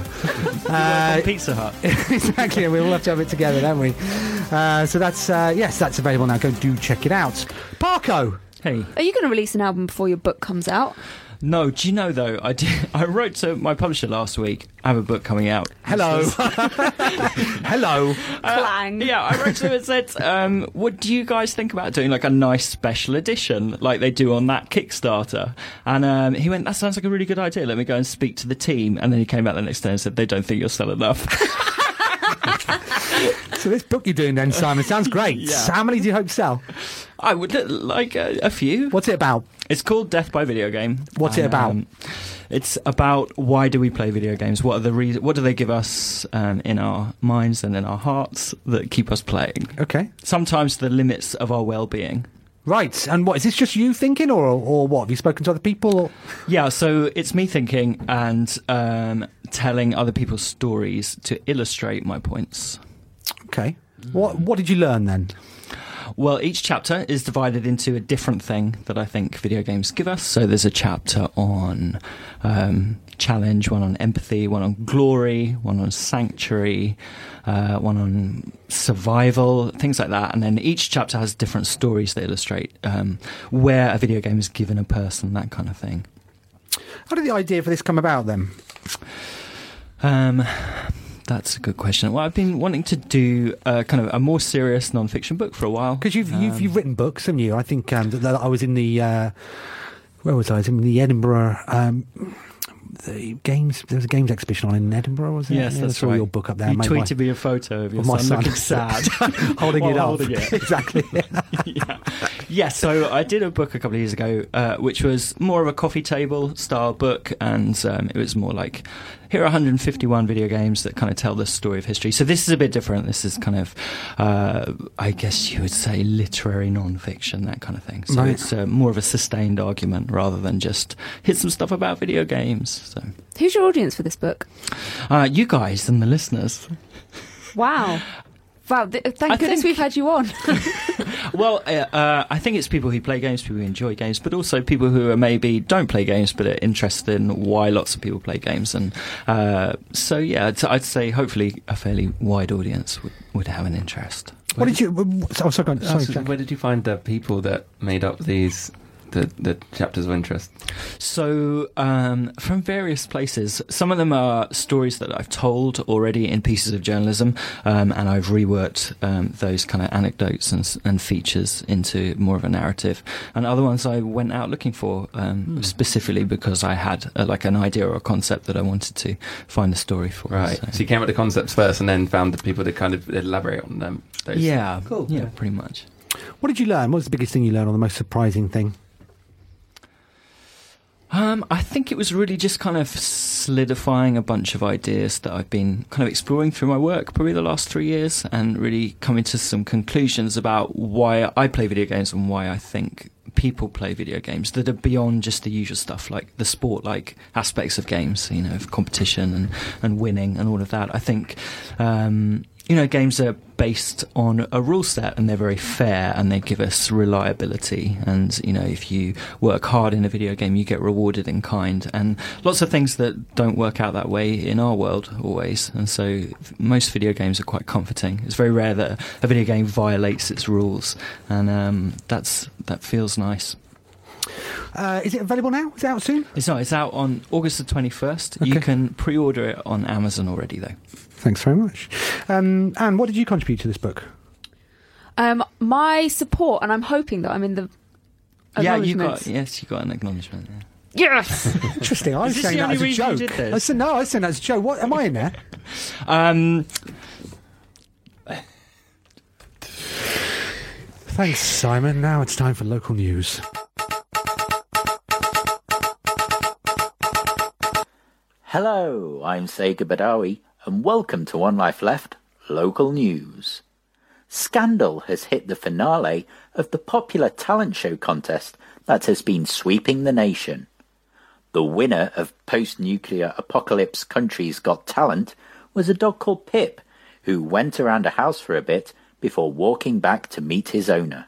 Pizza Hut. Exactly. We all have to have it together, don't we? So that's, that's available now. Go do check it out. Parko. Hey. Are you going to release an album before your book comes out? No, do you know, though, I wrote to my publisher last week, I have a book coming out. Hello. Hello. Clang. Yeah, I wrote to them and said, what do you guys think about doing, like, a nice special edition, like they do on that Kickstarter? And he went, that sounds like a really good idea, let me go and speak to the team. And then he came back the next day and said, they don't think you'll sell enough. So this book you're doing then, Simon, sounds great. Yeah. How many do you hope to sell? I would like a few. What's it about? It's called Death by Video Game. What's it about? It's about why do we play video games? What are the what do they give us in our minds and in our hearts that keep us playing? Okay. Sometimes the limits of our well-being. Right, and what, is this just you thinking, or what? Have you spoken to other people? Or? Yeah, so it's me thinking and telling other people's stories to illustrate my points. Okay. What did you learn then? Well, each chapter is divided into a different thing that I think video games give us. So there's a chapter on challenge, one on empathy, one on glory, one on sanctuary, one on survival, things like that. And then each chapter has different stories that illustrate where a video game is given a person, that kind of thing. How did the idea for this come about then? That's a good question. Well, I've been wanting to do kind of a more serious non-fiction book for a while. Because you've written books, haven't you? I think that I was in the... where was I? I was in the Edinburgh... the games. There was a games exhibition on in Edinburgh, wasn't it? Yes, yeah, that's right. Your book up there. You tweeted me a photo of your son looking sad, holding it up. Exactly. Yeah. Yeah. So I did a book a couple of years ago, which was more of a coffee table style book, and it was more like, here are 151 video games that kind of tell the story of history. So this is a bit different. This is kind of, I guess you would say, literary non-fiction, that kind of thing. So right. It's more of a sustained argument rather than just, here's some stuff about video games. So. Who's your audience for this book? You guys and the listeners. Wow. Wow, thank goodness we've had you on. Well, I think it's people who play games, people who enjoy games, but also people who are maybe don't play games but are interested in why lots of people play games. And so, yeah, I'd say hopefully a fairly wide audience would have an interest. Where did you find the people that made up these... The chapters of interest? So from various places. Some of them are stories that I've told already in pieces of journalism, and I've reworked those kind of anecdotes and features into more of a narrative. And other ones I went out looking for specifically because I had like an idea or a concept that I wanted to find a story for. Right. So you came up with the concepts first and then found the people to kind of elaborate on them. Those. Yeah. Cool. Yeah, pretty much. What did you learn? What was the biggest thing you learned or the most surprising thing? I think it was really just kind of solidifying a bunch of ideas that I've been kind of exploring through my work probably the last 3 years and really coming to some conclusions about why I play video games and why I think people play video games that are beyond just the usual stuff, like the sport-like aspects of games, you know, of competition and winning and all of that. I think... you know, games are based on a rule set and they're very fair and they give us reliability. And, you know, if you work hard in a video game, you get rewarded in kind. And lots of things that don't work out that way in our world always. And so most video games are quite comforting. It's very rare that a video game violates its rules. And that feels nice. Is it available now? Is it out soon? It's not. It's out on August the 21st. Okay. You can pre-order it on Amazon already, though. Thanks very much. Anne, what did you contribute to this book? My support, and I'm hoping that I'm in the acknowledgements. Yes, you got an acknowledgement. Yeah. Yes! Interesting. I was saying that as a joke. I was saying that as a joke. What, am I in there? Thanks, Simon. Now it's time for local news. Hello, I'm Sega Badawi, and welcome to One Life Left, Local News. Scandal has hit the finale of the popular talent show contest that has been sweeping the nation. The winner of post-nuclear apocalypse Country's Got Talent was a dog called Pip, who went around a house for a bit before walking back to meet his owner.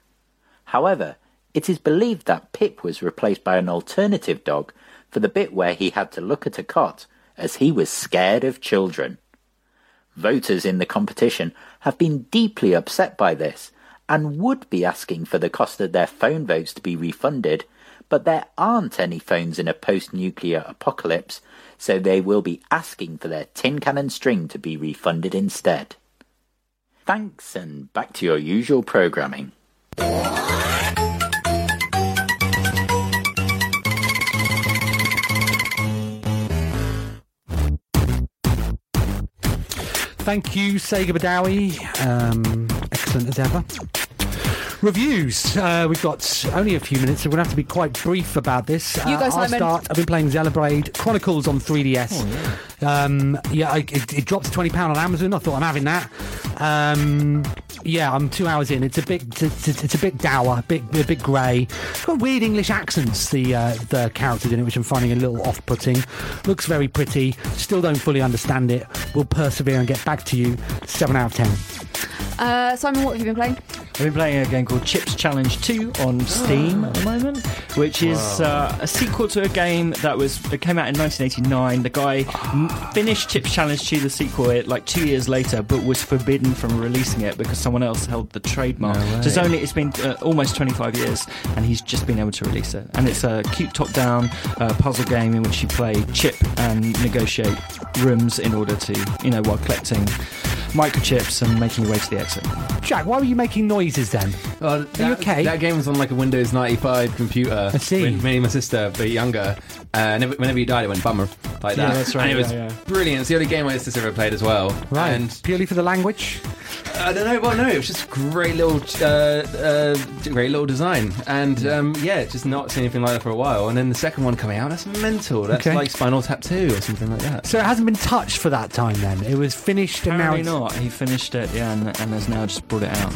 However, it is believed that Pip was replaced by an alternative dog for the bit where he had to look at a cot as he was scared of children. Voters in the competition have been deeply upset by this and would be asking for the cost of their phone votes to be refunded, but there aren't any phones in a post-nuclear apocalypse, so they will be asking for their tin can and string to be refunded instead. Thanks, and back to your usual programming. Thank you, Sega Badawi. Excellent as ever. Reviews. We've got only a few minutes, so we're going to have to be quite brief about this. You guys, I've been playing Xenoblade Chronicles on 3DS. Oh, yeah. It dropped to £20 on Amazon. I thought, I'm having that. I'm 2 hours in. It's a bit dour, a bit grey. It's got weird English accents, the characters in it, which I'm finding a little off-putting. Looks very pretty. Still don't fully understand it. We'll persevere and get back to you. 7 out of 10. Simon, what have you been playing? I've been playing a game called Chips Challenge 2 on Steam at the moment, which is a sequel to a game that came out in 1989. The guy finished Chips Challenge 2, the sequel, like 2 years later, but was forbidden from releasing it because someone else held the trademark. No way. So it's been almost 25 years, and he's just been able to release it. And it's a cute top-down puzzle game in which you play chip and negotiate rooms in order to, while collecting microchips and making your way to the exit. Jack, why were you making noises then? Are you okay? That game was on like a Windows 95 computer. I see. With me and my sister, a bit younger. Whenever you died, it went bummer like that. Yeah, that's right. And it was brilliant. It's the only game my sister ever played as well. Right. And purely for the language? I don't know. Well, no, it was just great little design. And it's just not seen anything like that for a while. And then the second one coming out, that's mental. That's like Spinal Tap 2 or something like that. So it hasn't been touched for that time then. It was finished and now not. He finished it, and has now just brought it out.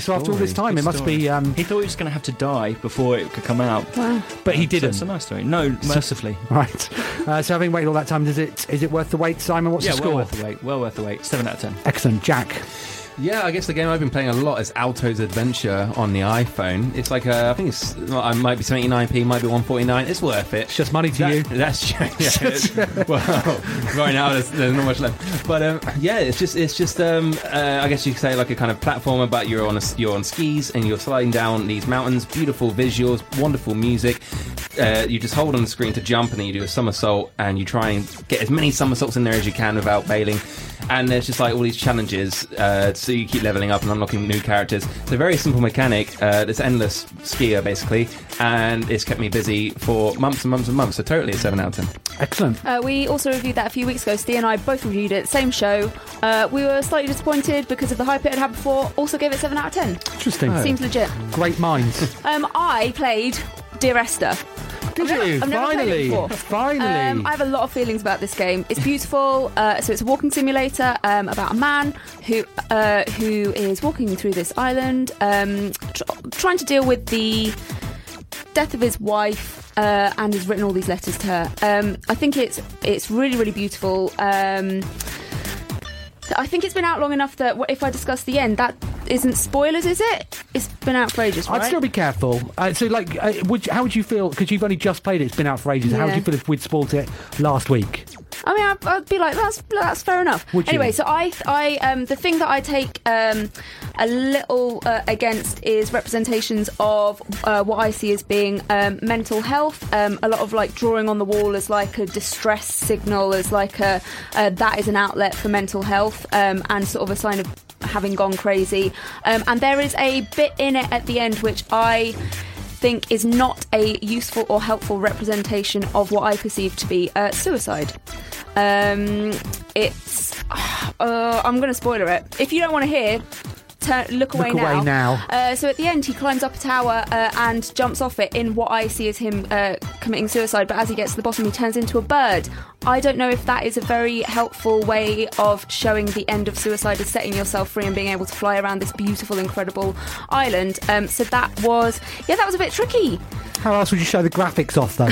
So after all this time, good it must story. Be. He thought he was going to have to die before it could come out, but he didn't. So it's a nice story. No, mercifully. Right. So having waited all that time, is it worth the wait, Simon? What's the score? Well worth the wait. 7 out of 10. Excellent, Jack. Yeah, I guess the game I've been playing a lot is Alto's Adventure on the iPhone. It's like I might be 79p, might be 149. It's worth it. It's just money to you. That's true. Yeah, well, right now there's not much left. But I guess you could say like a kind of platformer, but you're on skis and you're sliding down these mountains. Beautiful visuals, wonderful music. You just hold on the screen to jump, and then you do a somersault, and you try and get as many somersaults in there as you can without bailing. And there's just like all these challenges, so you keep leveling up and unlocking new characters. It's a very simple mechanic. It's endless skier basically, and it's kept me busy for months and months and months. So totally a 7 out of 10. Excellent. We also reviewed that a few weeks ago. Steve and I both reviewed it, same show. We were slightly disappointed because of the hype it had before. Also gave it 7 out of 10. Interesting. Seems legit. Great minds. I played Dear Esther. Finally. I have a lot of feelings about this game. It's beautiful. So it's a walking simulator about a man who is walking through this island, trying to deal with the death of his wife. And has written all these letters to her. I think it's really, really beautiful. I think it's been out long enough that if I discuss the end, that isn't spoilers, is it? It's been out for ages, right? I'd still be careful. How would you feel? Because you've only just played it. It's been out for ages. Yeah. How would you feel if we'd spoiled it last week? I mean, I'd be like, that's fair enough. Anyway, so I the thing that I take a little against is representations of what I see as being mental health. A lot of like drawing on the wall as like a distress signal, as like that is an outlet for mental health, and sort of a sign of having gone crazy. And there is a bit in it at the end which I think is not a useful or helpful representation of what I perceive to be suicide. I'm going to spoiler it. If you don't want to hear, look away now. So at the end, he climbs up a tower and jumps off it in what I see as him committing suicide. But as he gets to the bottom, he turns into a bird. I don't know if that is a very helpful way of showing the end of suicide, is setting yourself free and being able to fly around this beautiful, incredible island. So that was a bit tricky. How else would you show the graphics off, though?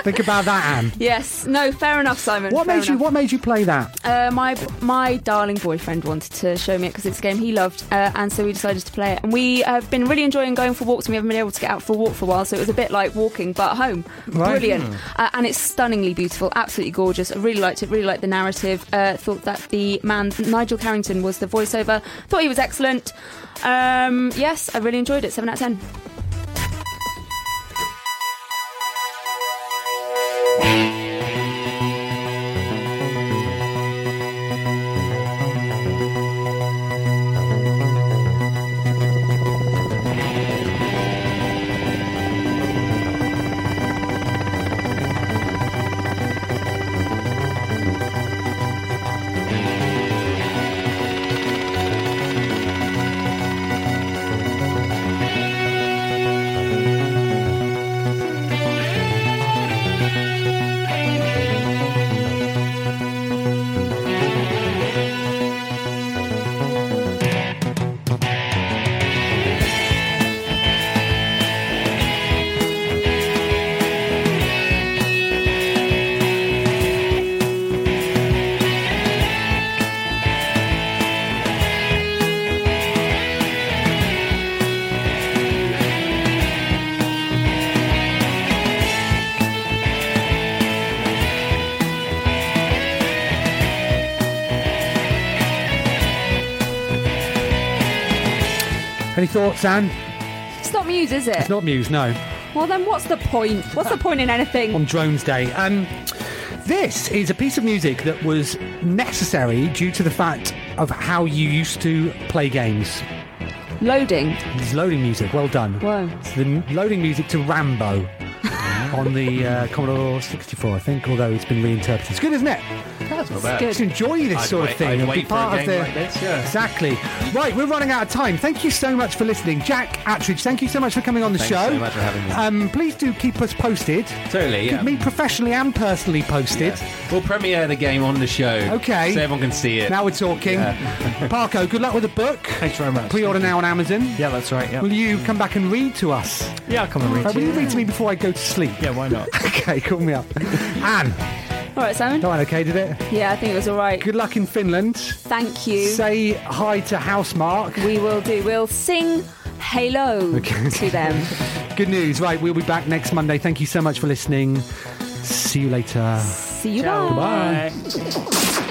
Think about that, Anne. Yes. No, fair enough, Simon. What made you play that? My darling boyfriend wanted to show me it because it's a game he loved, and so we decided to play it. And we have been really enjoying going for walks, and we haven't been able to get out for a walk for a while, so it was a bit like walking, but at home. Right. Brilliant. And it's stunningly beautiful, absolutely gorgeous. I really liked it, really liked the narrative. Thought that the man, Nigel Carrington, was the voiceover. Thought he was excellent. Yes, I really enjoyed it. 7 out of 10. Any thoughts, Anne? It's not Muse, is it? It's not Muse, no. Well, then what's the point? What's the point in anything? On Drones Day. This is a piece of music that was necessary due to the fact of how you used to play games. Loading. It's loading music. Well done. Whoa. It's the loading music to Rambo on the Commodore 64, I think, although it's been reinterpreted. It's good, isn't it? That's not bad. Just enjoy this sort of thing. I'd be part of the... like this, yeah. Exactly. Right, we're running out of time. Thank you so much for listening. Jack Attridge, thank you so much for coming on the show. Thanks so much for having me. Please do keep us posted. Totally, yeah. Keep me professionally and personally posted. Yeah. We'll premiere the game on the show. Okay. So everyone can see it. Now we're talking. Yeah. Parko, good luck with the book. Thanks very much. Pre-order now on Amazon. Yeah, that's right. Yeah. Will you come back and read to us? Yeah, I'll come and read to you. Will you read to me before I go to sleep? Yeah, why not? Okay, call me up. Anne. All right, Simon. That went okay, did it? Yeah, I think it was all right. Good luck in Finland. Thank you. Say hi to Housemark. We will do. We'll sing Halo to them. Good news. Right, we'll be back next Monday. Thank you so much for listening. See you later. See you. Ciao. Bye. Goodbye.